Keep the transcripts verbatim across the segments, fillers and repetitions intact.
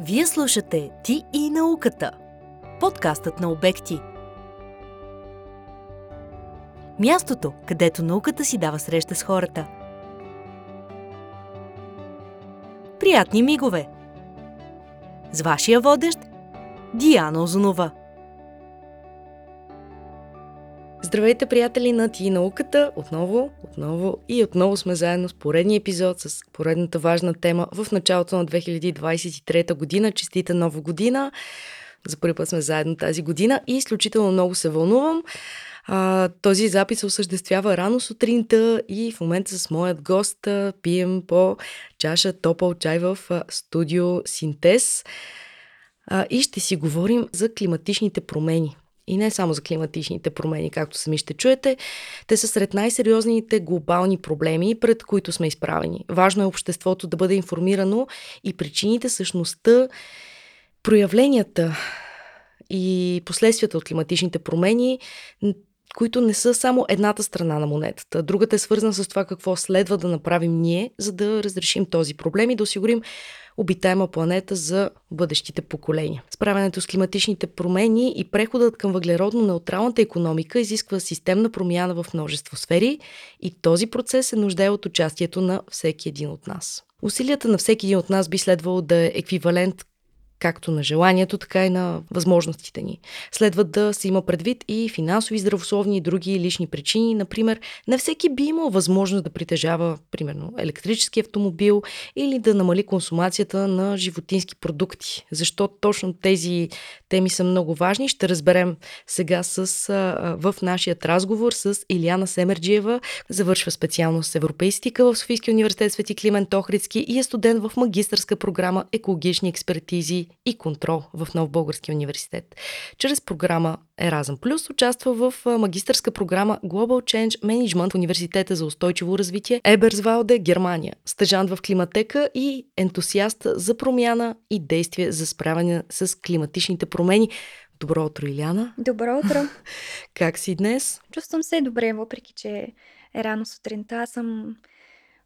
Вие слушате Ти и науката, подкастът на Обекти. Мястото, където науката си дава среща с хората. Приятни мигове! С вашия водещ Диана Озонова. Здравейте, приятели на Ти и науката! Отново, отново и отново сме заедно с поредния епизод, с поредната важна тема в началото на две хиляди двадесет и трета година. Честита нова година! За първи път сме заедно тази година и изключително много се вълнувам. А, този запис се осъществява рано сутринта и в момента с моят гост пием по чаша топъл чай в студио Синтез а, и ще си говорим за климатичните промени. И не само за климатичните промени, както сами ще чуете. Те са сред най-сериозните глобални проблеми, пред които сме изправени. Важно е обществото да бъде информирано и причините, същността, проявленията и последствията от климатичните промени, които не са само едната страна на монетата. Другата е свързана с това какво следва да направим ние, за да разрешим този проблем и да осигурим обитаема планета за бъдещите поколения. Справянето с климатичните промени и преходът към въглеродно-неутралната икономика изисква системна промяна в множество сфери и този процес се нуждае от участието на всеки един от нас. Усилията на всеки един от нас би следвало да е еквивалент както на желанието, така и на възможностите ни. Следва да се има предвид и финансови, здравословни и други лични причини. Например, не всеки би имал възможност да притежава, примерно, електрически автомобил или да намали консумацията на животински продукти. Защо точно тези теми са много важни, ще разберем сега с, в нашия разговор с Илияна Семерджиева. Завършва специалност европейстика в Софийския университет Свети Климент Охридски и е студент в магистърска програма Екологични експертизи и контрол в Нов български университет. Чрез програма Еразъм Плюс участва в магистърска програма Global Change Management в Университета за устойчиво развитие Еберзвалде, Германия. Стажант в климатека и ентусиаст за промяна и действие за справяне с климатичните промени. Добро утро, Илияна! Добро утро! Как си днес? Чувствам се добре, въпреки че е рано сутринта. Аз съм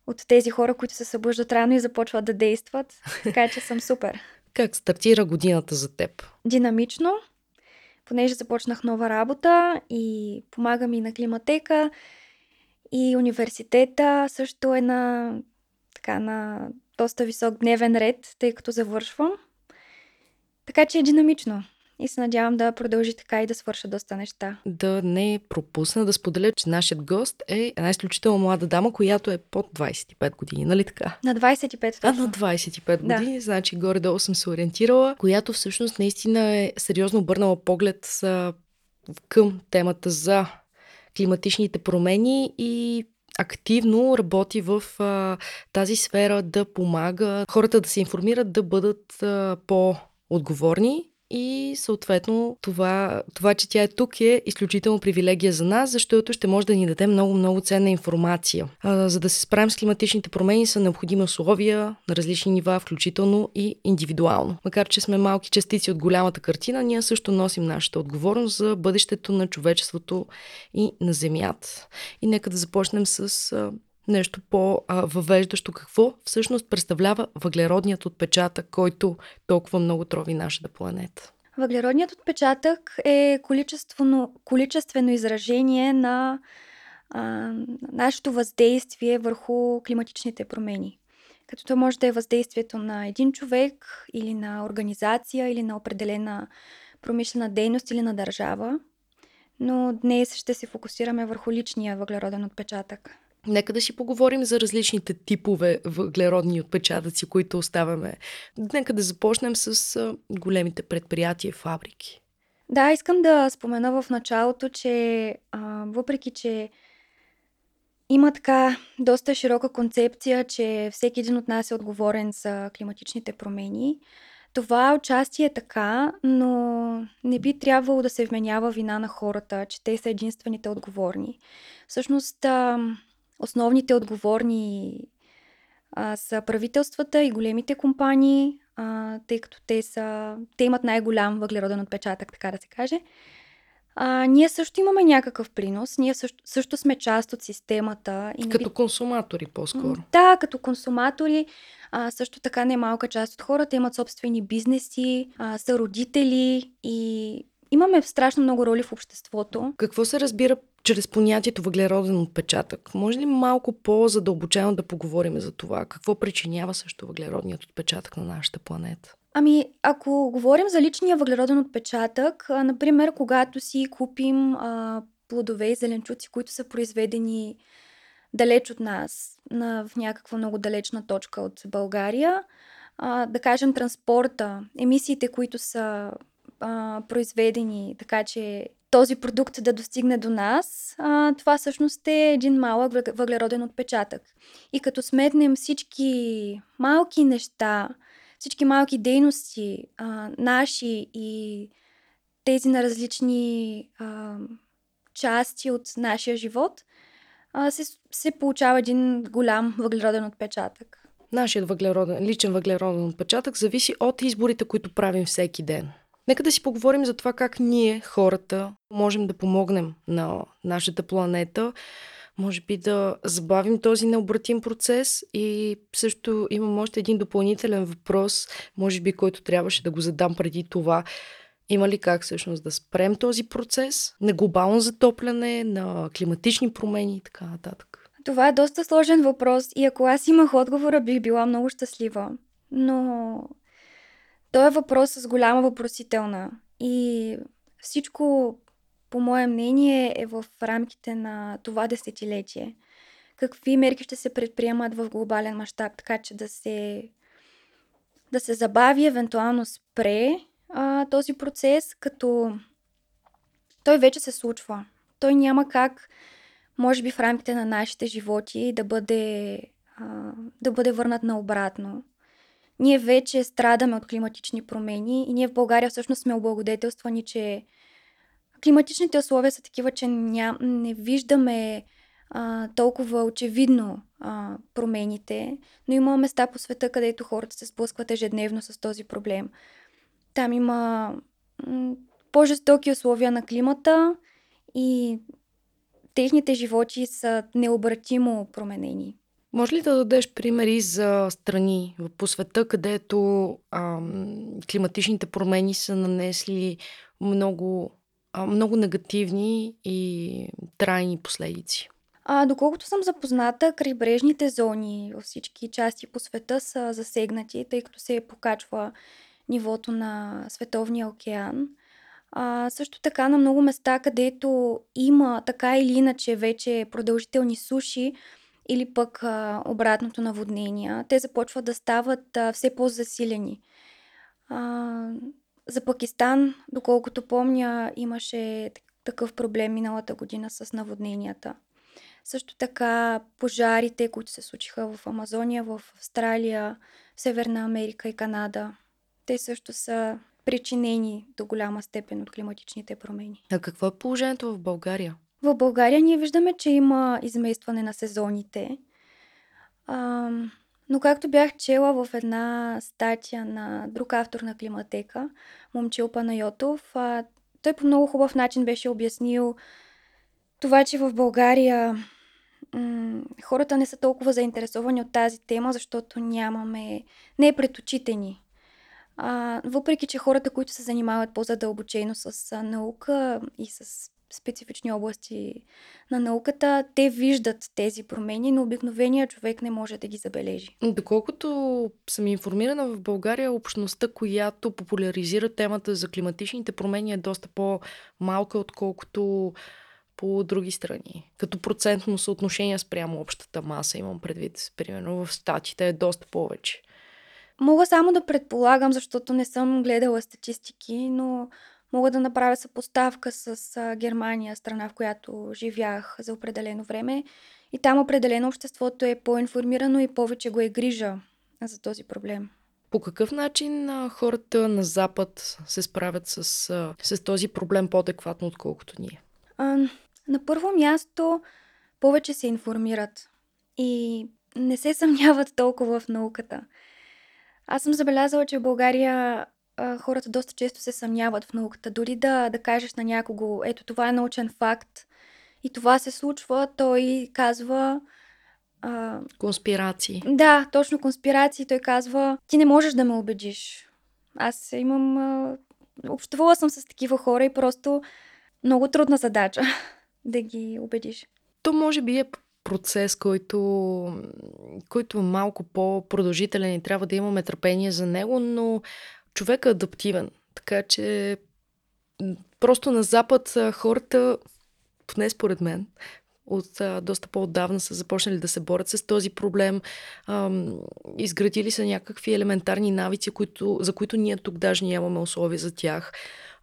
от тези хора, които се събуждат рано и започват да действат. Така че съм супер! Как стартира годината за теб? Динамично, понеже започнах нова работа и помагам и на климатека, и университета също е на, така, на доста висок дневен ред, тъй като завършвам. Така че е динамично и се надявам да продължи така и да свърша доста неща. Да не пропусна да споделя, че нашият гост е една изключително млада дама, която е под двадесет и пет години, нали така? На двадесет и пет. А, на двадесет и пет години, да. Значи горе-долу съм се ориентирала, която всъщност наистина е сериозно обърнала поглед с, към темата за климатичните промени и активно работи в а, тази сфера да помага хората да се информират, да бъдат а, по-отговорни. И съответно това, това, че тя е тук е изключително привилегия за нас, защото ще може да ни даде много-много ценна информация. А, за да се справим с климатичните промени са необходими условия на различни нива, включително и индивидуално. Макар че сме малки частици от голямата картина, ние също носим нашата отговорност за бъдещето на човечеството и на Земята. И нека да започнем с а, нещо по-въвеждащо. Какво всъщност представлява въглеродният отпечатък, който толкова много трови нашата планета? Въглеродният отпечатък е количествено, количествено изражение на а, нашето въздействие върху климатичните промени. Като то може да е въздействието на един човек или на организация или на определена промишлена дейност или на държава. Но днес ще се фокусираме върху личния въглероден отпечатък. Нека да си поговорим за различните типове въглеродни отпечатъци, които оставяме. Нека да започнем с големите предприятия и фабрики. Да, искам да спомена в началото, че а, въпреки, че има така доста широка концепция, че всеки един от нас е отговорен за климатичните промени, това участие е така, но не би трябвало да се вменява вина на хората, че те са единствените отговорни. Всъщност, а, основните отговорни а, са правителствата и големите компании, а, тъй като те, са, те имат най-голям въглероден отпечатък, така да се каже. А, ние също имаме някакъв принос, ние също, също сме част от системата. И като би... консуматори по-скоро. Да, като консуматори. А, също така немалка част от хората имат собствени бизнеси, а, са родители и имаме страшно много роли в обществото. Какво се разбира чрез понятието въглероден отпечатък? Може ли малко по-задълбочено да поговорим за това? Какво причинява също въглеродният отпечатък на нашата планета? Ами, ако говорим за личния въглероден отпечатък, а, например, когато си купим а, плодове и зеленчуци, които са произведени далеч от нас, на, в някаква много далечна точка от България, а, да кажем транспорта, емисиите, които са а, произведени, така че този продукт да достигне до нас, а, това всъщност е един малък въглероден отпечатък. И като сметнем всички малки неща, всички малки дейности, а, наши и тези на различни а, части от нашия живот, а, се, се получава един голям въглероден отпечатък. Нашият въглероден, личен въглероден отпечатък зависи от изборите, които правим всеки ден. Нека да си поговорим за това как ние, хората, можем да помогнем на нашата планета. Може би да забавим този необратим процес и също имам още един допълнителен въпрос, може би който трябваше да го задам преди това. Има ли как всъщност да спрем този процес на глобално затопляне, на климатични промени и така нататък? Това е доста сложен въпрос и ако аз имах отговора, бих била много щастлива. Но той е въпрос с голяма въпросителна и всичко... по мое мнение, е в рамките на това десетилетие. Какви мерки ще се предприемат в глобален мащаб, така че да се, да се забави, евентуално спре а, този процес, като той вече се случва. Той няма как, може би в рамките на нашите животи, да бъде, а, да бъде върнат наобратно. Ние вече страдаме от климатични промени и ние в България всъщност сме облагодетелствани, че климатичните условия са такива, че ня... не виждаме а, толкова очевидно а, промените, но има места по света, където хората се сблъскват ежедневно с този проблем. Там има м- по-жестоки условия на климата и техните животи са необратимо променени. Може ли да дадеш примери за страни по света, където а, климатичните промени са нанесли много... много негативни и трайни последици? А, доколкото съм запозната, крайбрежните зони във всички части по света са засегнати, тъй като се покачва нивото на Световния океан. А, също така на много места, където има така или иначе вече продължителни суши или пък а, обратното наводнения, те започват да стават а, все по-засилени. А, За Пакистан, доколкото помня, имаше такъв проблем миналата година с наводненията. Също така пожарите, които се случиха в Амазония, в Австралия, в Северна Америка и Канада. Те също са причинени до голяма степен от климатичните промени. А какво е положението в България? В България ние виждаме, че има изместване на сезоните. Ам... Но както бях чела в една статия на друг автор на Климатека, Момчил Панайотов, той по много хубав начин беше обяснил това, че в България м- хората не са толкова заинтересовани от тази тема, защото нямаме, не е пред очите ни. А, въпреки, че хората, които се занимават по-задълбочено с наука и с специфични области на науката, те виждат тези промени, но обикновеният човек не може да ги забележи. Доколкото съм информирана, в България общността, която популяризира темата за климатичните промени, е доста по-малка, отколкото по други страни. Като процентно съотношение спрямо общата маса, имам предвид, примерно в Щатите е доста повече. Мога само да предполагам, защото не съм гледала статистики, но мога да направя съпоставка с Германия, страна, в която живях за определено време. И там определено обществото е по-информирано и повече го е грижа за този проблем. По какъв начин хората на Запад се справят с, с този проблем по-адекватно, отколкото ние? А, на първо място повече се информират и не се съмняват толкова в науката. Аз съм забелязала, че в България а, хората доста често се съмняват в науката. Дори да, да кажеш на някого, ето това е научен факт и това се случва, той казва... А... Конспирации. Да, точно конспирации. Той казва, ти не можеш да ме убедиш. Аз имам... А... Общувала съм с такива хора и просто много трудна задача да ги убедиш. То може би е процес, който, който е малко по-продължителен и трябва да имаме търпение за него, но човек е адаптивен. Така че просто на Запад хората, поне според мен, от а, доста по-отдавна са започнали да се борят с този проблем. Ам, изградили са някакви елементарни навици, които, за които ние тук даже нямаме условия за тях.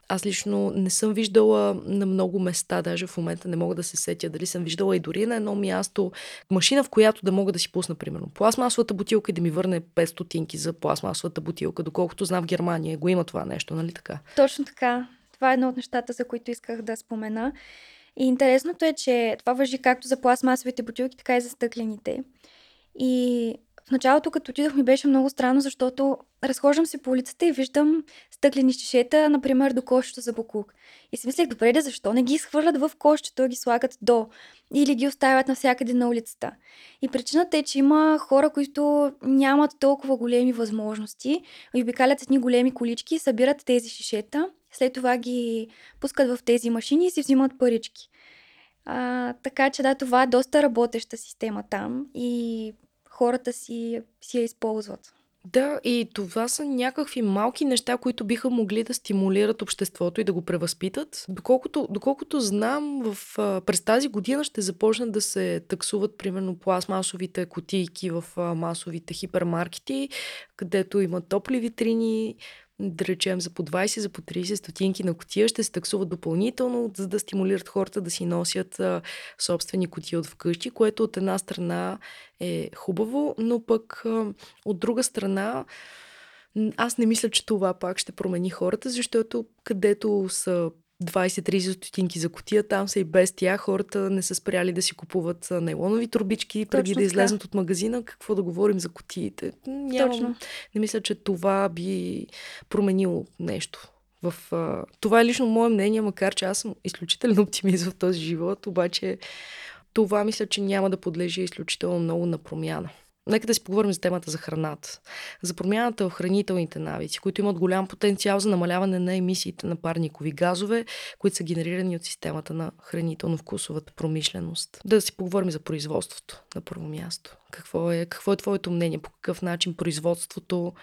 Аз лично не съм виждала на много места, даже в момента не мога да се сетя дали съм виждала и дори на едно място машина, в която да мога да си пусна, примерно, пластмасовата бутилка и да ми върне пет стотинки за пластмасовата бутилка. Доколкото знам, в Германия го има това нещо, нали така? Точно така. Това е едно от нещата, за които исках да спомена. И интересното е, че това важи както за пластмасовите бутилки, така и за стъклените. И в началото, като отидох, ми беше много странно, защото разхождам се по улицата и виждам стъклени шишета, например, до кошчето за боклук. И си мислех, добре, да защо не ги изхвърлят в кошчето, ги слагат до или ги оставят навсякъде на улицата. И причината е, че има хора, които нямат толкова големи възможности и обикалят едни големи колички, събират тези шишета, след това ги пускат в тези машини и си взимат парички. А, така че да, това е доста работеща система там и хората си, си я използват. Да, и това са някакви малки неща, които биха могли да стимулират обществото и да го превъзпитат. Доколкото, доколкото знам, в, през тази година ще започнат да се таксуват, примерно, пластмасовите кутийки в масовите хипермаркети, където има топли витрини, да речем за по двайсет, за по трийсет стотинки на кутия, ще се таксуват допълнително, за да стимулират хората да си носят а, собствени кутии от вкъщи, което от една страна е хубаво, но пък а, от друга страна аз не мисля, че това пак ще промени хората, защото където са двайсет-трийсет стотинки за кутия, там са и без тях, хората не са спряли да си купуват нейлонови турбички преди да излезнат от магазина. Какво да говорим за кутиите? Нямам. Не мисля, че това би променило нещо. В, а... Това е лично мое мнение, макар че аз съм изключителен оптимист в този живот, обаче това мисля, че няма да подлежи изключително много на промяна. Нека да си поговорим за темата за храната. За промяната в хранителните навици, които имат голям потенциал за намаляване на емисиите на парникови газове, които са генерирани от системата на хранително-вкусовата промишленост. Да си поговорим за производството на първо място. Какво е, какво е твоето мнение? По какъв начин производството,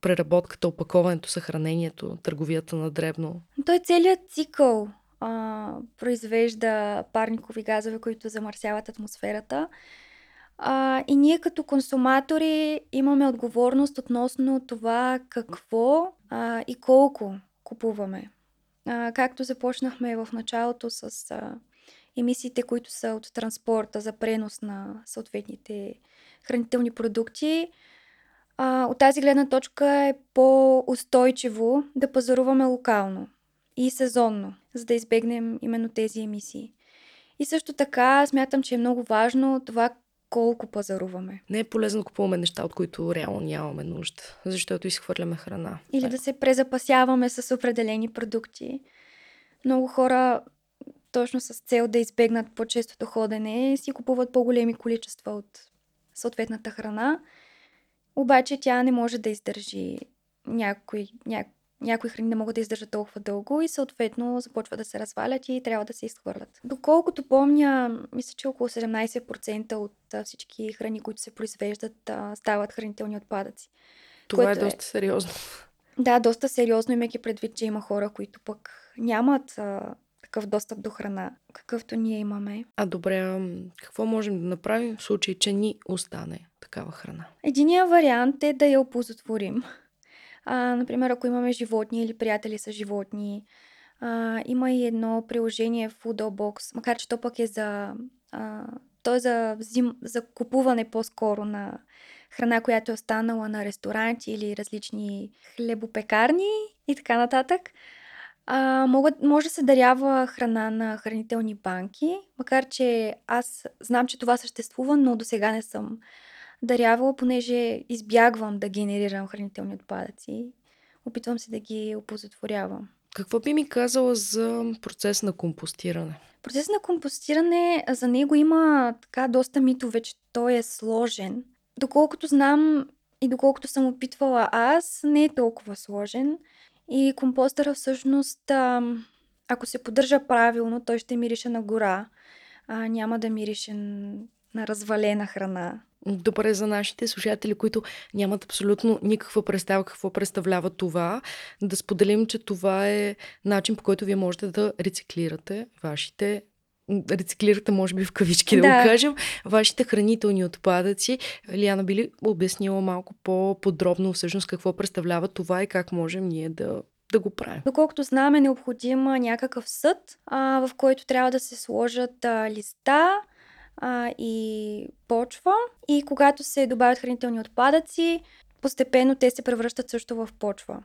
преработката, опаковането, съхранението, търговията на дребно? Той е целият цикъл а, произвежда парникови газове, които замърсяват атмосферата. А, и ние като консуматори имаме отговорност относно това какво а, и колко купуваме. А, както започнахме в началото с а, емисиите, които са от транспорта за пренос на съответните хранителни продукти, а, от тази гледна точка е по-устойчиво да пазаруваме локално и сезонно, за да избегнем именно тези емисии. И също така смятам, че е много важно това, колко пазаруваме. Не е полезно да купуваме неща, от които реално нямаме нужда, защото изхвърляме храна. Или да се презапасяваме с определени продукти. Много хора, точно с цел да избегнат по-честото ходене, си купуват по-големи количества от съответната храна, обаче тя не може да издържи. Някои, ня... някои храни не могат да издържат толкова дълго и съответно започват да се развалят и трябва да се изхвърлят. Доколкото помня, мисля, че около седемнайсет процента от всички храни, които се произвеждат, стават хранителни отпадъци. Това е доста сериозно. Е... Да, доста сериозно, имайки предвид, че има хора, които пък нямат а, такъв достъп до храна, какъвто ние имаме. А добре, какво можем да направим в случай, че ни остане такава храна? Единият вариант е да я оползотворим. А, например, ако имаме животни или приятели с животни, а, има и едно приложение в Foodbox, макар че то пък е за, а, то е за, зим, за купуване по-скоро на храна, която е останала на ресторанти или различни хлебопекарни и така нататък. А, могат, може да се дарява храна на хранителни банки, макар че аз знам, че това съществува, но до сега не съм дарявала, понеже избягвам да генерирам хранителни отпадъци. опитвам се да ги оползотворявам. Какво би ми казала за процес на компостиране? Процес на компостиране, за него има така доста митове, че той е сложен. Доколкото знам и доколкото съм опитвала аз, не е толкова сложен. И компостъра всъщност, ако се поддържа правилно, той ще мирише на гора. А, няма да мирише на развалена храна. Добре, за нашите слушатели, които нямат абсолютно никаква представа какво представлява това, да споделим, че това е начин, по който вие можете да рециклирате вашите, рециклирате, може би в кавички да, да го кажем, вашите хранителни отпадъци. Илияна би ли обяснила малко по-подробно всъщност какво представлява това и как можем ние да да го правим? Доколкото знам, е необходим някакъв съд, а, в който трябва да се сложат а, листа а, и почва. И когато се добавят хранителни отпадъци, постепенно те се превръщат също в почва.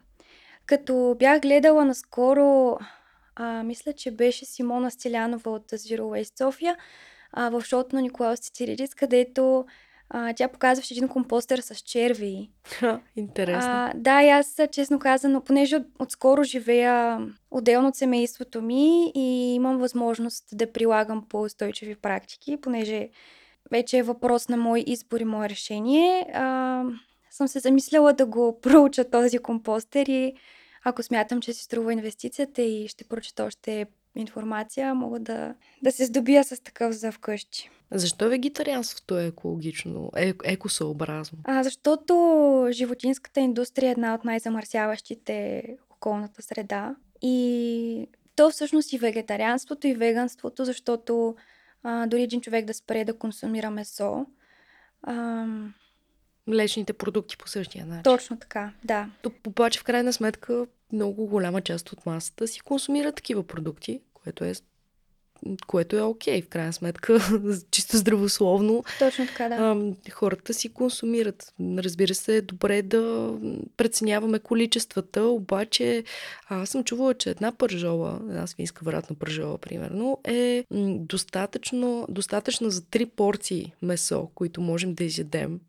Като бях гледала наскоро, а, мисля, че беше Симона Стеланова от Zero Waste Sofia а, в шоуто на Николаос Цитиридис, където А, тя показваше един компостер с черви. Ха, интересно. А, да, и аз, честно казано, понеже отскоро живея отделно от семейството ми и имам възможност да прилагам по-устойчиви практики, понеже вече е въпрос на мой избор и мое решение, а, съм се замисляла да го проуча този компостер и ако смятам, че си струва инвестицията и ще прочета още информация, мога да, да се здобия с такъв за вкъщи. Защо вегетарианството е екологично, е, екосъобразно? А, защото животинската индустрия е една от най-замърсяващите околната среда. И то всъщност и вегетарианството, и веганството, защото а, дори един човек да спре да консумира месо. А, Млечните продукти по същия начин. Точно така, да. То, обаче в крайна сметка много голяма част от масата си консумира такива продукти, което е което е окей, в крайна сметка, чисто здравословно. Точно така, да. А, хората си консумират. Разбира се, е добре да преценяваме количествата, обаче аз съм чувала, че една пържола, една свинска вратна пържола, примерно, е достатъчно, достатъчно за три порции месо, които можем да изядем.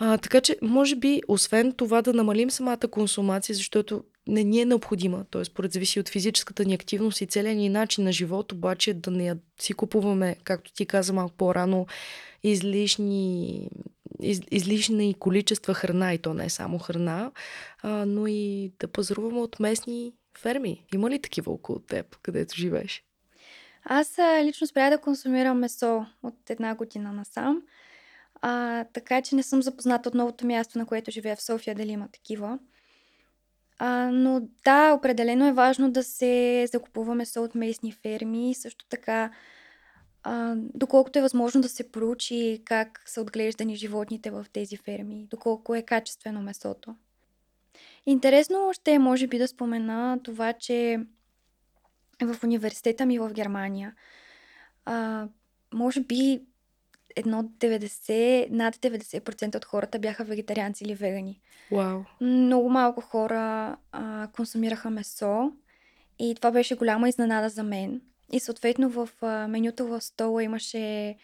А, така че, може би, освен това да намалим самата консумация, защото не ни е необходима, т.е. според зависи от физическата ни активност и целия ни начин на живот, обаче да не си купуваме, както ти каза малко по-рано, излишни, из, излишни количества храна, и то не е само храна, а, но и да пазаруваме от местни ферми. Има ли такива около теб, където живееш? Аз лично спря да консумирам месо от една година насам. А, така че не съм запозната от новото място, на което живея в София, дали има такива. А, но да, определено е важно да се закупува месо от местни ферми. Също така, а, доколкото е възможно да се проучи как са отглеждани животните в тези ферми, доколко е качествено месото. Интересно ще е, може би, да спомена това, че в университета ми в Германия, а, може би едно деветдесет, над деветдесет процента от хората бяха вегетарианци или вегани. Wow. Много малко хора а, консумираха месо и това беше голяма изненада за мен. И съответно в а, менюто в стола имаше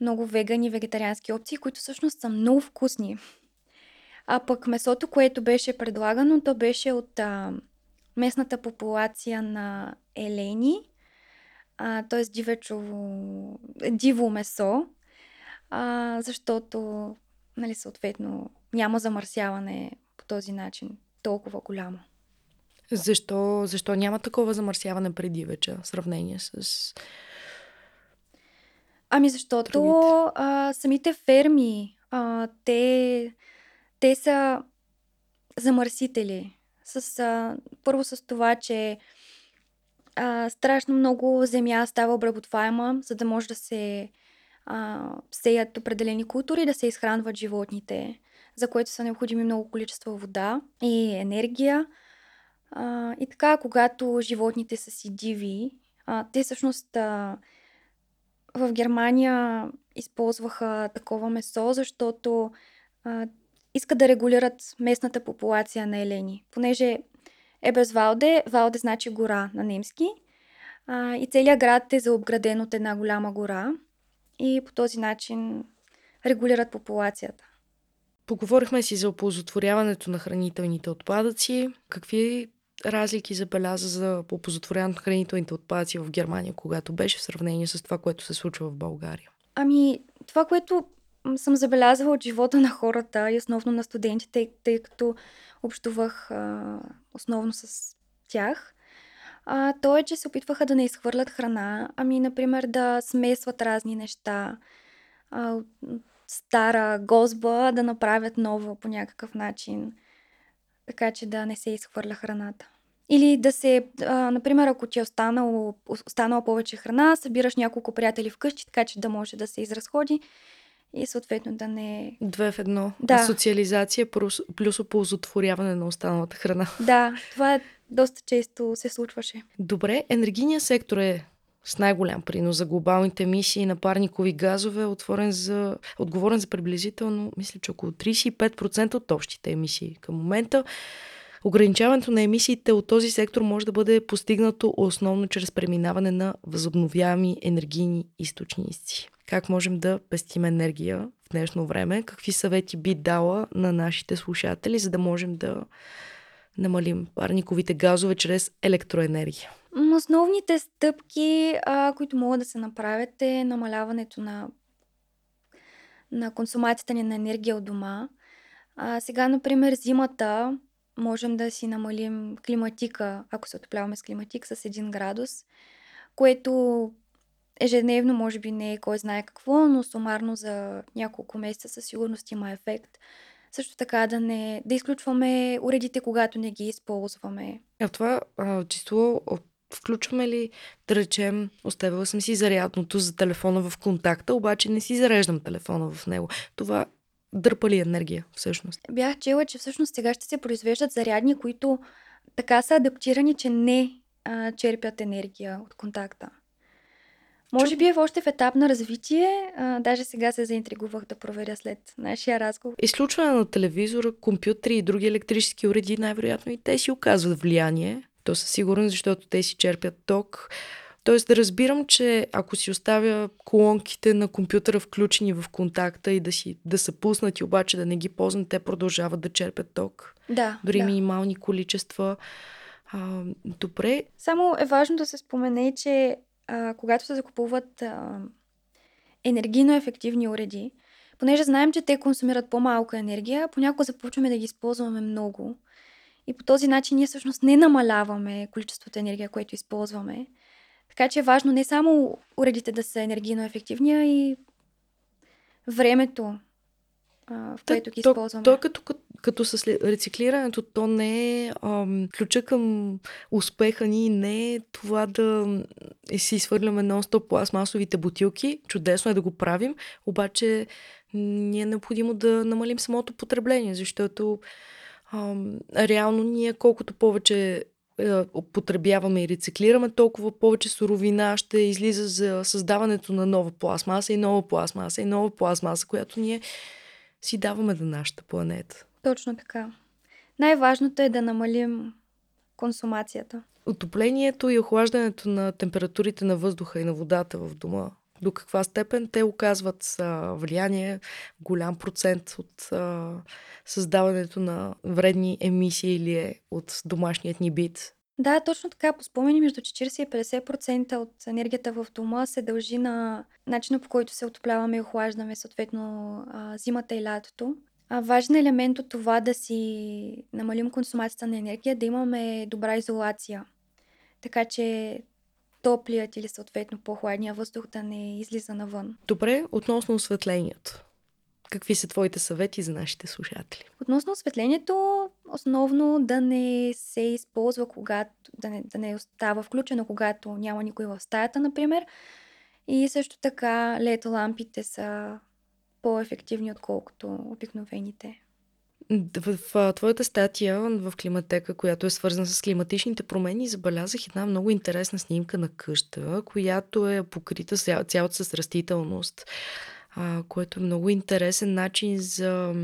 много вегани и вегетариански опции, които всъщност са много вкусни. А пък месото, което беше предлагано, то беше от а, местната популация на елени, т.е. дивечово, диво месо. А, защото, нали, съответно, няма замърсяване по този начин толкова голямо. Защо, защо няма такова замърсяване при дивеча в сравнение с... Ами защото а, самите ферми, а, те, те са замърсители. С, а, първо с това, че а, страшно много земя става обработваема, за да може да се сеят определени култури, да се изхранват животните, за което са необходими много количество вода и енергия. А, и така, когато животните са си диви, а, те всъщност а, в Германия използваха такова месо, защото а, искат да регулират местната популация на елени. Понеже Еберзвалде, Валде значи гора на немски, а, и целият град е заобграден от една голяма гора. И по този начин регулират популацията. Поговорихме си за оползотворяването на хранителните отпадъци. Какви разлики забеляза за оползотворяването на хранителните отпадъци в Германия, когато беше в сравнение с това, което се случва в България? Ами, това, което съм забелязала от живота на хората и основно на студентите, тъй като общувах а, основно с тях, а, то е, че се опитваха да не изхвърлят храна, ами, например, да смесват разни неща, а, стара гозба, да направят нова по някакъв начин, така че да не се изхвърля храната. Или да се, а, например, ако ти е останало, останало повече храна, събираш няколко приятели вкъщи, така че да може да се изразходи и съответно да не... Две в едно. Да. Социализация плюс оползотворяване на останалата храна. Да, това доста често се случваше. Добре, енергийният сектор е с най-голям принос за глобалните емисии на парникови газове, отворен за, отговорен за приблизително, мисля, че около трийсет и пет процента от общите емисии. Към момента ограничаването на емисиите от този сектор може да бъде постигнато основно чрез преминаване на възобновяеми енергийни източници. Как можем да пестим енергия в днешно време? Какви съвети би дала на нашите слушатели, за да можем да намалим парниковите газове чрез електроенергия? Основните стъпки, а, които могат да се направят, е намаляването на, на консумацията ни на енергия от дома. А, сега, например, зимата можем да си намалим климатика, ако се отопляваме с климатик, с един градус, което ежедневно може би не е кой знае какво, но сумарно за няколко месеца със сигурност има ефект. Също така да не да изключваме уредите, когато не ги използваме. А в това а, число включваме ли, да речем, оставила съм си зарядното за телефона в контакта, обаче не си зареждам телефона в него. Това дърпа ли енергия всъщност? Бях чела, че всъщност сега ще се произвеждат зарядни, които така са адаптирани, че не а, черпят енергия от контакта. Може би е още в етап на развитие. А, даже сега се заинтригувах да проверя след нашия разговор. Изключване на телевизора, компютри и други електрически уреди, най-вероятно и те си оказват влияние. То със сигурност, защото те си черпят ток. Тоест да разбирам, че ако си оставя колонките на компютъра включени в контакта и да, си, да са пуснати, обаче да не ги ползвам, те продължават да черпят ток. Да. Дори да. Минимални количества. А, добре. Само е важно да се спомене, че А, когато се закупуват а, енергийно ефективни уреди, понеже знаем, че те консумират по-малка енергия, понякога започваме да ги използваме много. И по този начин ние всъщност не намаляваме количеството енергия, което използваме. Така че е важно не само уредите да са енергийно ефективни, а и времето, в което ги използваме. То, то като, като, като с рециклирането, то не е ам, ключа към успеха ни, не е това да си свърляме нон-стоп пластмасовите бутилки. Чудесно е да го правим, обаче ни е необходимо да намалим самото потребление, защото ам, реално ние колкото повече потребяваме и рециклираме, толкова повече суровина ще излиза за създаването на нова пластмаса и нова пластмаса и нова пластмаса, която ние си даваме на нашата планета. Точно така. Най-важното е да намалим консумацията. Отоплението и охлаждането на температурите на въздуха и на водата в дома, до каква степен те оказват а, влияние, голям процент от а, създаването на вредни емисии или е от домашният ни бит? Да, точно така. По спомени между четирийсет и петдесет процента от енергията в дома се дължи на начина, по който се отопляваме и охлаждаме, съответно зимата и лятото. Важен елемент от това да си намалим консумацията на енергия, да имаме добра изолация. Така че топлият или съответно по-хладния въздух да не излиза навън. Добре, относно осветлението. Какви са твоите съвети за нашите слушатели? Относно осветлението, основно да не се използва, когато, да не, да не остава включено, когато няма никой в стаята, например. И също така лед лампите са по-ефективни, отколкото обикновените. В, в твоята статия в Климатека, която е свързана с климатичните промени, забелязах една много интересна снимка на къща, която е покрита ця, цялото с растителност. Uh, което е много интересен начин за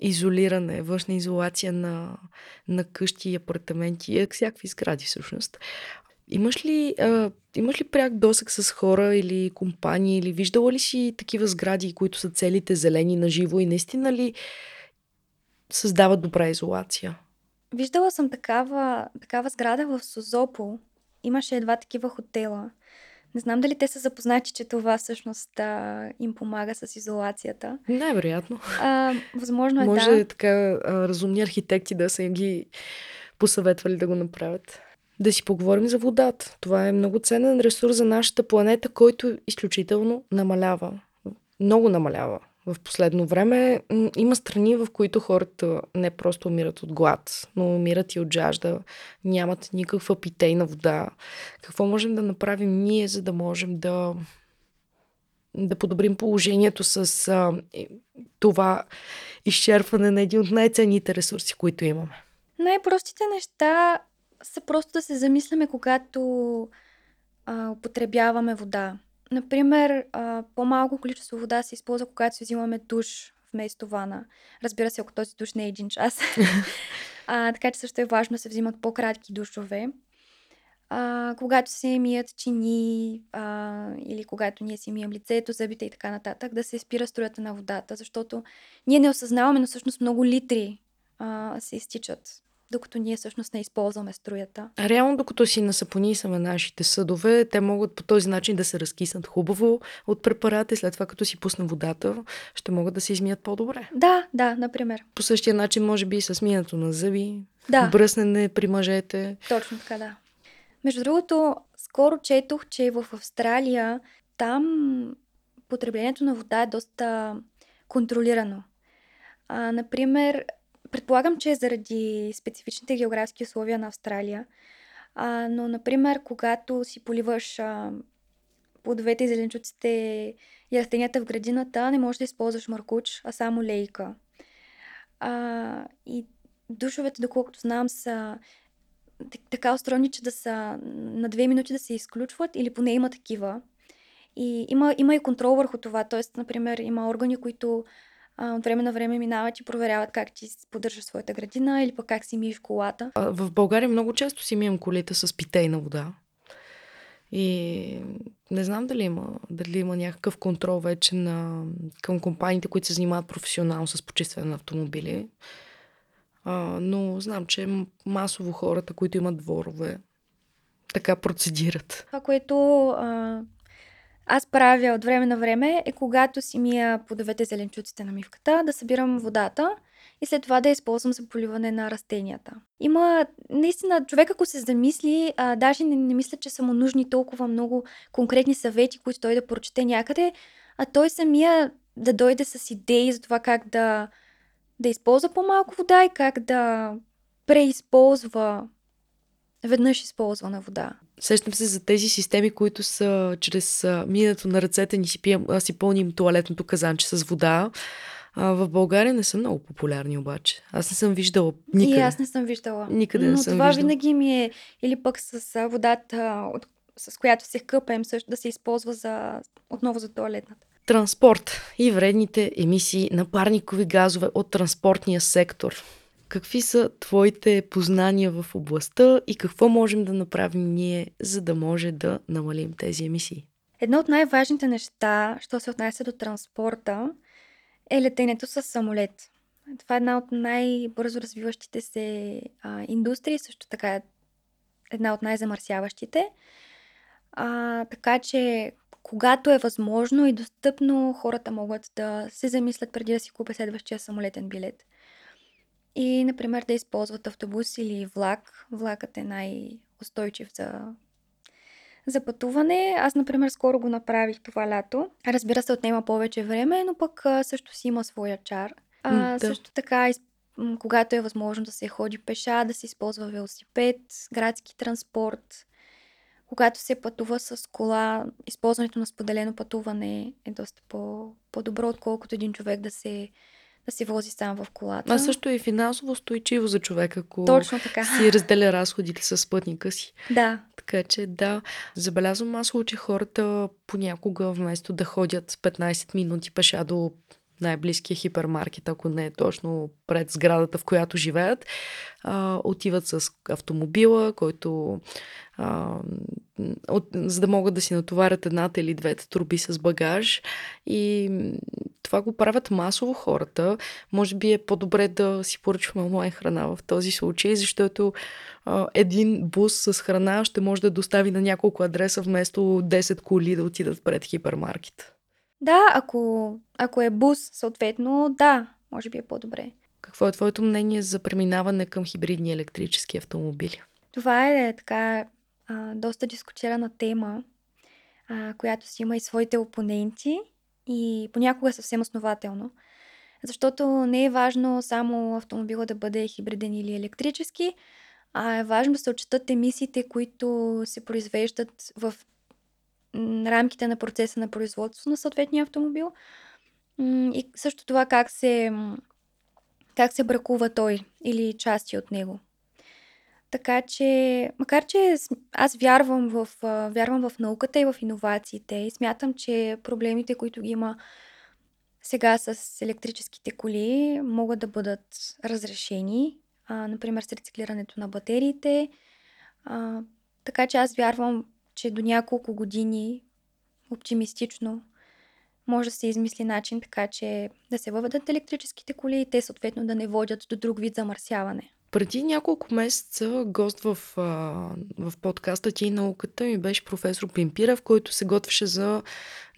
изолиране, външна изолация на, на къщи, апартаменти, всякакви сгради всъщност. Имаш ли, uh, имаш ли пряк досег с хора или компании, или виждала ли си такива сгради, които са целите зелени на живо и наистина ли създава добра изолация. Виждала съм такава, такава сграда в Созопол. Имаше едва такива хотела. Не знам дали те са запознати, че това всъщност а, им помага с изолацията. Най-вероятно. А, възможно е, може да. Може така разумни архитекти да са ги посъветвали да го направят. Да си поговорим за водата. Това е много ценен ресурс за нашата планета, който изключително намалява. Много намалява. В последно време има страни, в които хората не просто умират от глад, но умират и от жажда, нямат никаква питейна вода. Какво можем да направим ние, за да можем да, да подобрим положението с а, това изчерпване на един от най-ценните ресурси, които имаме? Най-простите неща са просто да се замисляме, когато а, употребяваме вода. Например, по-малко количество вода се използва, когато си взимаме душ вместо вана. Разбира се, ако този душ не е един час. а, така че също е важно да се взимат по-кратки душове. А, когато се мият чини а, или когато ние си мием лицето, зъбите и така нататък, да се спира струята на водата, защото ние не осъзнаваме, но всъщност много литри а, се изтичат, докато ние всъщност не използваме струята. Реално, докато си насапонисаме нашите съдове, те могат по този начин да се разкиснат хубаво от препарата и след това, като си пусна водата, ще могат да се измият по-добре. Да, да, например. По същия начин, може би и с миенето на зъби, да. Бръснене при мъжете. Точно така, да. Между другото, скоро четох, че в Австралия там потреблението на вода е доста контролирано. А, например, предполагам, че е заради специфичните географски условия на Австралия, а, но, например, когато си поливаш а, плодовете и зеленчуците и растенията в градината, не можеш да използваш маркуч, а само лейка. А, и душовете, доколкото знам, са така устроени, че да са на две минути да се изключват или поне има такива. И има, има и контрол върху това, т.е. например има органи, които от време на време минават и проверяват как ти поддържаш своята градина или пък как си миеш колата. В България много често си мием колите с питейна вода. И не знам дали има, дали има някакъв контрол вече на, към компаниите, които се занимават професионално с почистване на автомобили. А, но знам, че масово хората, които имат дворове, така процедират. Това, което... А... аз правя от време на време е, когато си мия плодовете зеленчуците на мивката, да събирам водата и след това да я използвам за поливане на растенията. Има, наистина, човек ако се замисли, а, даже не, не мисля, че са му нужни толкова много конкретни съвети, които той да прочете някъде, а той самия да дойде с идеи за това как да, да използва по-малко вода и как да преизползва веднъж използвана вода. Сещам се за тези системи, които са чрез миенето на ръцете ни си, пием, си пълним туалетното казанче с вода. А, в България не са много популярни обаче. Аз не съм виждала никъде. И аз не съм виждала. Никъде не Но съм това виждала. Винаги ми е или пък с водата, с която се къпаем, също да се използва за, отново за туалетната. Транспорт и вредните емисии на парникови газове от транспортния сектор. Какви са твоите познания в областта и какво можем да направим ние, за да може да намалим тези емисии? Едно от най-важните неща, що се отнася до транспорта, е летенето със самолет. Това е една от най-бързо развиващите се а, индустрии, също така е една от най-замърсяващите. А, така че, когато е възможно и достъпно, хората могат да се замислят преди да си купят следващия самолетен билет. И, например, да използват автобус или влак. Влакът е най-устойчив за, за пътуване. Аз, например, скоро го направих това лято. Разбира се, отнема повече време, но пък също си има своя чар. А, да. Също така, когато е възможно да се ходи пеша, да се използва велосипед, градски транспорт. Когато се пътува с кола, използването на споделено пътуване е доста по, по-добро, отколкото един човек да се... да си вози сам в колата. А също е финансово устойчиво за човека, ако си разделя разходите с пътника си. Да. Така че да, забелязвам масово, че хората понякога вместо да ходят петнайсет минути пеша до най-близкия хипермаркет, ако не е точно пред сградата, в която живеят. А, отиват с автомобила, който а, от, за да могат да си натоварят едната или двете турби с багаж. И това го правят масово хората. Може би е по-добре да си поръчваме онлайн храна в този случай, защото а, един бус с храна ще може да достави на няколко адреса вместо десет коли да отидат пред хипермаркет. Да, ако, ако е бус, съответно, да, може би е по-добре. Какво е твоето мнение за преминаване към хибридни електрически автомобили? Това е така а, доста дискутирана тема, а, която си има и своите опоненти и понякога съвсем основателно. Защото не е важно само автомобила да бъде хибриден или електрически, а е важно да се отчитат емисиите, които се произвеждат в рамките на процеса на производство на съответния автомобил и също това как се, как се бракува той или части от него. Така че, макар че аз вярвам в, вярвам в науката и в иновациите и смятам, че проблемите, които ги има сега с електрическите коли, могат да бъдат разрешени. А, например, с рециклирането на батериите. А, така че аз вярвам, че до няколко години оптимистично може да се измисли начин, така че да се въведат електрическите коли и те съответно да не водят до друг вид замърсяване. Преди няколко месеца гост в, в подкаста "Ти и науката" ми беше професор Плимпиров, който се готвеше за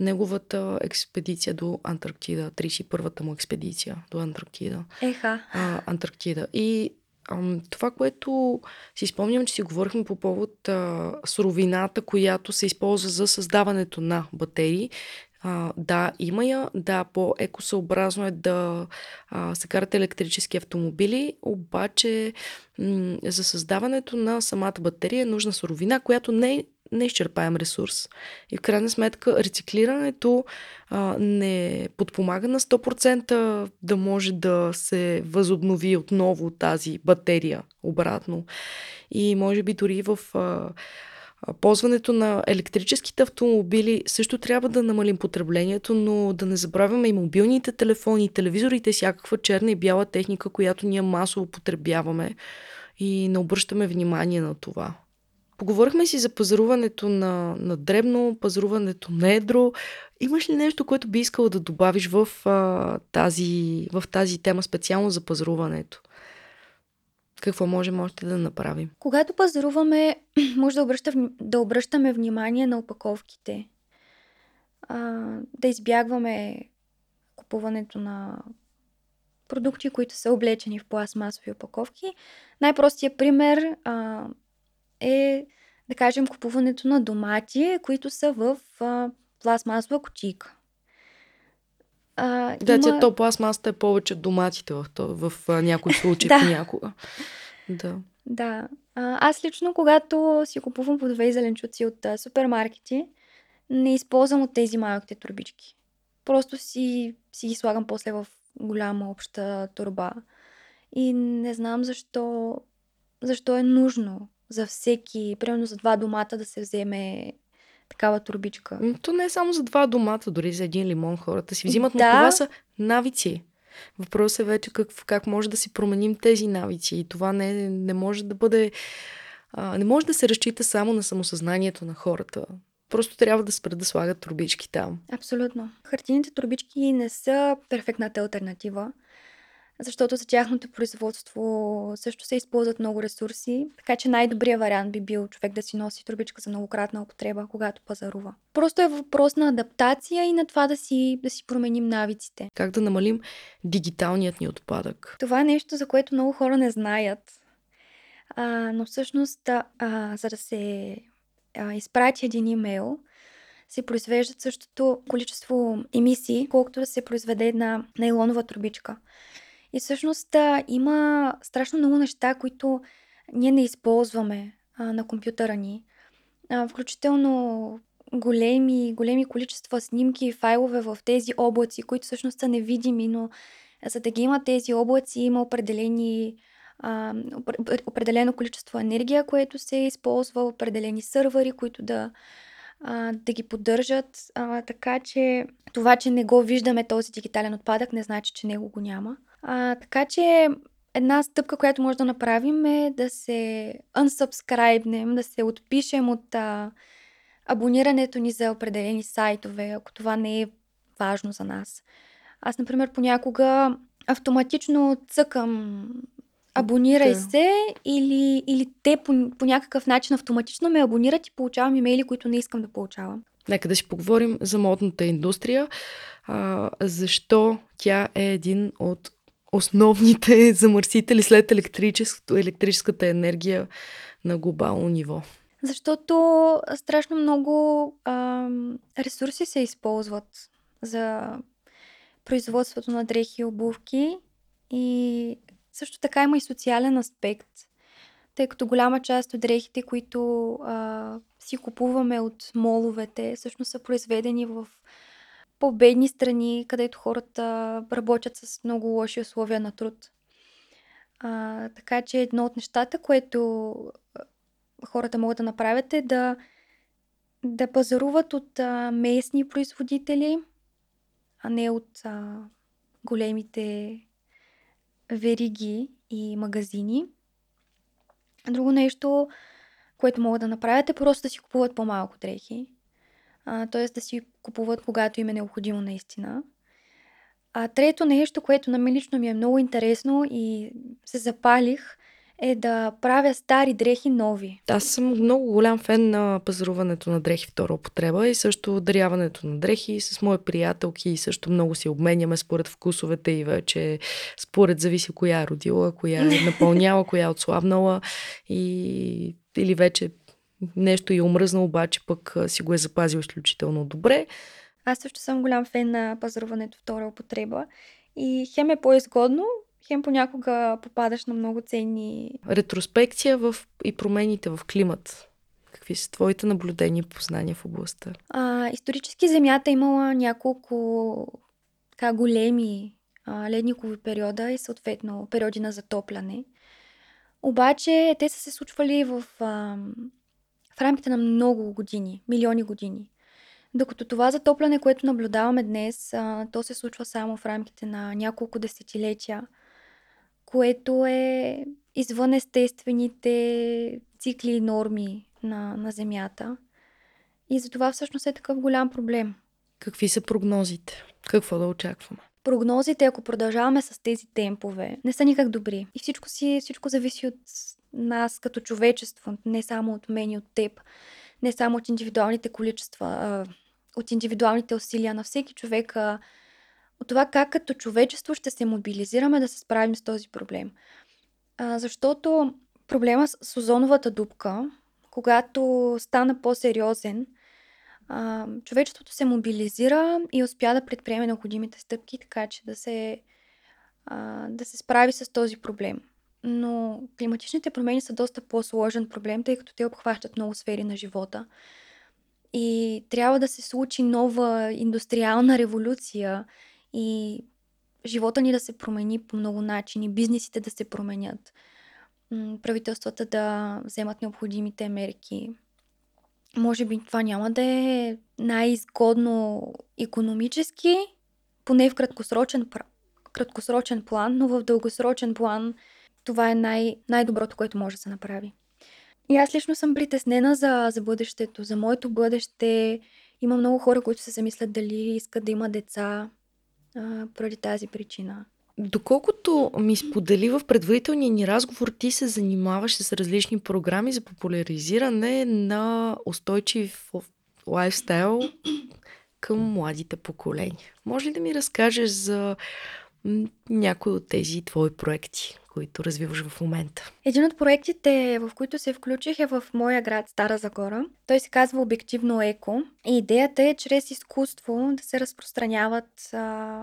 неговата експедиция до Антарктида, тридесет и първата му експедиция до Антарктида. Еха. А, Антарктида. И това, което си спомням, че си говорихме по повод а, суровината, която се използва за създаването на батерии. А, да, има я. Да, по-екосъобразно е да а, се карат електрически автомобили, обаче м- за създаването на самата батерия е нужна суровина, която не е неизчерпаем ресурс. И в крайна сметка рециклирането а, не подпомага на сто процента да може да се възобнови отново тази батерия обратно. И може би дори в а, ползването на електрическите автомобили също трябва да намалим потреблението, но да не забравяме и мобилните телефони, телевизорите, всякаква черна и бяла техника, която ние масово потребяваме и не обръщаме внимание на това. Поговорихме си за пазаруването на, на дребно, пазаруването на едро. Имаш ли нещо, което би искала да добавиш в, а, тази, в тази тема специално за пазаруването? Какво можем още да направим? Когато пазаруваме, може да, обръща, да обръщаме внимание на опаковките. А, да избягваме купуването на продукти, които са облечени в пластмасови опаковки. Най-простият пример а, е, да кажем, купуването на домати, които са в а, пластмасова кутийка. А, да, има... то пластмасата е повече доматите в, в, в някои случаи понякога. Да. Да. А, аз лично, когато си купувам плодове и зеленчуци от а, супермаркети, не използвам от тези малките турбички. Просто си, си ги слагам после в голяма обща турба. И не знам защо, защо е нужно за всеки, примерно за два домата да се вземе такава турбичка. То не е само за два домата, дори за един лимон хората си взимат, но да. Това са навици. Въпросът е вече как, как може да си променим тези навици и това не, не може да бъде, а, не може да се разчита само на самосъзнанието на хората. Просто трябва да спрат да слагат турбички там. Абсолютно. Хартиените турбички не са перфектната алтернатива, защото за тяхното производство също се използват много ресурси, така че най-добрият вариант би бил човек да си носи турбичка за многократна употреба, когато пазарува. Просто е въпрос на адаптация и на това да си, да си променим навиците. Как да намалим дигиталният ни отпадък? Това е нещо, за което много хора не знаят, а, но всъщност а, а, за да се а, изпрати един имейл, се произвеждат същото количество емисии, колкото да се произведе една нейлонова турбичка. И всъщност има страшно много неща, които ние не използваме а, на компютъра ни. А, включително големи, големи количества снимки и файлове в тези облаци, които всъщност са невидими, но за да ги има тези облаци, има определени, а, определено количество енергия, което се използва, определени сървъри, които да а, да ги поддържат, а, така че това, че не го виждаме този дигитален отпадък, не значи, че него го няма. А, така че една стъпка, която може да направим, е да се unsubscribe-нем, да се отпишем от а, абонирането ни за определени сайтове, ако това не е важно за нас. Аз, например, понякога автоматично цъкам абонирай да. се или, или те по, по някакъв начин автоматично ме абонират и получавам имейли, които не искам да получавам. Нека да си поговорим за модната индустрия. А, защо тя е един от основните замърсители след електрическата енергия на глобално ниво? Защото страшно много а, ресурси се използват за производството на дрехи и обувки и също така има и социален аспект, тъй като голяма част от дрехите, които а, си купуваме от моловете, всъщност са произведени в по-бедни страни, където хората работят с много лоши условия на труд. А, така че едно от нещата, което хората могат да направят, е да, да пазаруват от а, местни производители, а не от а, големите вериги и магазини. Друго нещо, което могат да направят, е просто да си купуват по-малко дрехи. А, т.е. да си купуват, когато им е необходимо наистина. А трето нещо, което на мен лично ми е много интересно и се запалих, е да правя стари дрехи нови. Аз съм много голям фен на пазаруването на дрехи втора употреба и също даряването на дрехи с мои приятелки и също много си обменяме според вкусовете и вече според зависи коя е родила, коя е напълняла, коя е отслабнала и... или вече нещо и умръзна, обаче пък си го е запазил изключително добре. Аз също съм голям фен на пазаруването втора употреба и хем е по-изгодно, хем понякога попадаш на много ценни... Ретроспекция в... и промените в климат. Какви са твоите наблюдения и познания в областта? А, исторически Земята имала няколко така големи а, ледникови периода и съответно периоди на затопляне. Обаче те са се случвали в, а, в рамките на много години, милиони години. Докато това затопляне, което наблюдаваме днес, а, то се случва само в рамките на няколко десетилетия, което е извън естествените цикли и норми на, на Земята. И затова всъщност е такъв голям проблем. Какви са прогнозите? Какво да очакваме? Прогнозите, ако продължаваме с тези темпове, не са никак добри. И всичко, си, всичко зависи от нас като човечество, не само от мен и от теб, не само от индивидуалните количества, а, от индивидуалните усилия на всеки човек, а, от това как като човечество ще се мобилизираме да се справим с този проблем. А, защото проблема с озоновата дупка, когато стана по-сериозен, а, човечеството се мобилизира и успя да предприеме необходимите стъпки, така че да се, а, да се справи с този проблем. Но климатичните промени са доста по-сложен проблем, тъй като те обхващат много сфери на живота. И трябва да се случи нова индустриална революция и живота ни да се промени по много начини, бизнесите да се променят, правителствата да вземат необходимите мерки. Може би това няма да е най-изгодно икономически, поне в краткосрочен, краткосрочен план, но в дългосрочен план това е най- най-доброто, което може да се направи. И аз лично съм притеснена за, за бъдещето, за моето бъдеще. Има много хора, които се замислят дали искат да има деца а, поради тази причина. Доколкото ми сподели в предварителния ни разговор, ти се занимаваш с различни програми за популяризиране на устойчив лайфстайл към младите поколения. Може ли да ми разкажеш за някои от тези твои проекти, които развиваш в момента? Един от проектите, в които се включих, е в моя град Стара Загора. Той се казва Обективно еко и идеята е чрез изкуство да се разпространяват,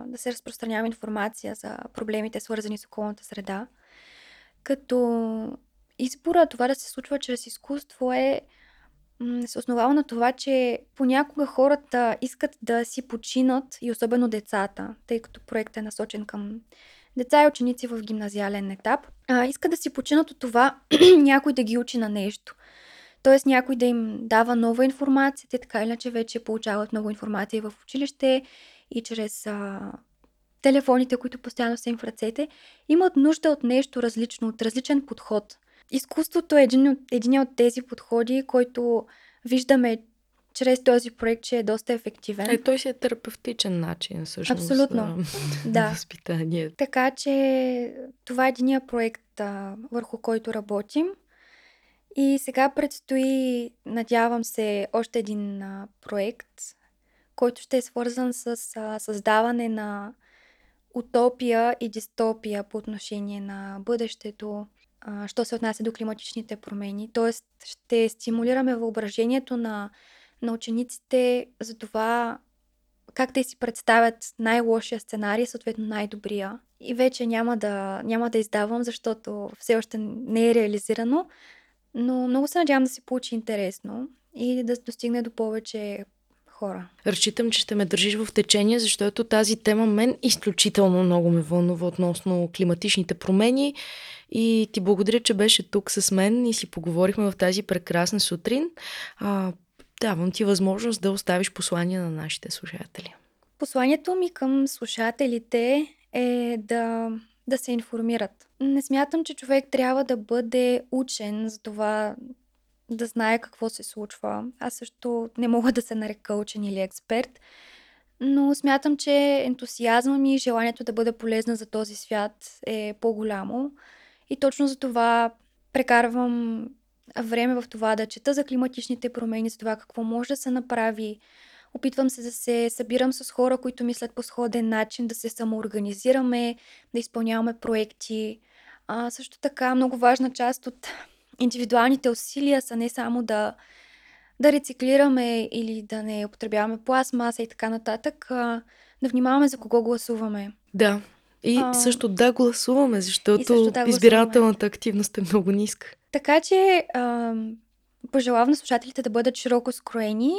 да се разпространява информация за проблемите, свързани с околната среда. Като избора това да се случва чрез изкуство е се основава на това, че понякога хората искат да си починат и особено децата, тъй като проектът е насочен към деца и ученици в гимназиален етап, а, искат да си починат от това някой да ги учи на нещо. Тоест някой да им дава нова информация, те така иначе вече получават много информация и в училище, и чрез а, телефоните, които постоянно са им в ръцете, имат нужда от нещо различно, от различен подход. Изкуството е един от, един от тези подходи, който виждаме чрез този проект, че е доста ефективен. Е, той си е терапевтичен начин, всъщност. Абсолютно, да. Възпитание. Така че това е единия проект, а, върху който работим. И сега предстои, надявам се, още един а, проект, който ще е свързан с а, създаване на утопия и дистопия по отношение на бъдещето, а, що се отнася до климатичните промени. Тоест ще стимулираме въображението на, на учениците за това как те си представят най-лошия сценарий, съответно най-добрия. И вече няма да, няма да издавам, защото все още не е реализирано. Но много се надявам да се получи интересно и да достигне до повече хора. Разчитам, че ще ме държиш в течение, защото тази тема мен изключително много ме вълнува относно климатичните промени. И ти благодаря, че беше тук с мен и си поговорихме в тази прекрасна сутрин. А, давам ти възможност да оставиш послание на нашите слушатели. Посланието ми към слушателите е да... да се информират. Не смятам, че човек трябва да бъде учен за това да знае какво се случва. Аз също не мога да се нарека учен или експерт, но смятам, че ентусиазма ми и желанието да бъда полезна за този свят е по-голямо. И точно за това прекарвам време в това да чета за климатичните промени, за това какво може да се направи. Опитвам се да се събирам с хора, които мислят по сходен начин, да се самоорганизираме, да изпълняваме проекти. А, също така много важна част от индивидуалните усилия са не само да, да рециклираме или да не употребяваме пластмаса и така нататък, а, да внимаваме за кого гласуваме. Да, и а, също да гласуваме, защото също да избирателната активност е много ниска. Така че а, пожелавам на слушателите да бъдат широко скроени,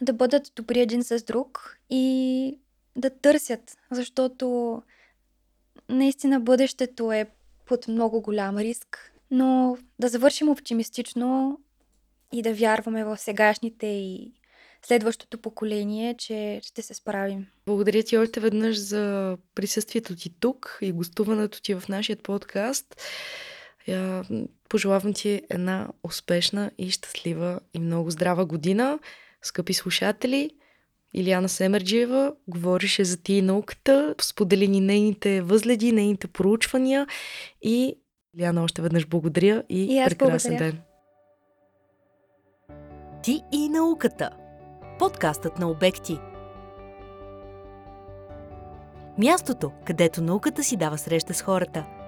да бъдат добри един с друг и да търсят, защото наистина бъдещето е под много голям риск, но да завършим оптимистично и да вярваме в сегашните и следващото поколение, че ще се справим. Благодаря ти още веднъж за присъствието ти тук и гостуването ти в нашия подкаст. Пожелавам ти една успешна и щастлива и много здрава година. Скъпи слушатели, Илияна Семерджиева говореше за ти и науката, сподели ни нейните възгледи, нейните проучвания и Илияна, още веднъж благодаря и, и прекрасен благодаря. Ден. Ти и науката. Подкастът на Обекти. Мястото, където науката си дава среща с хората.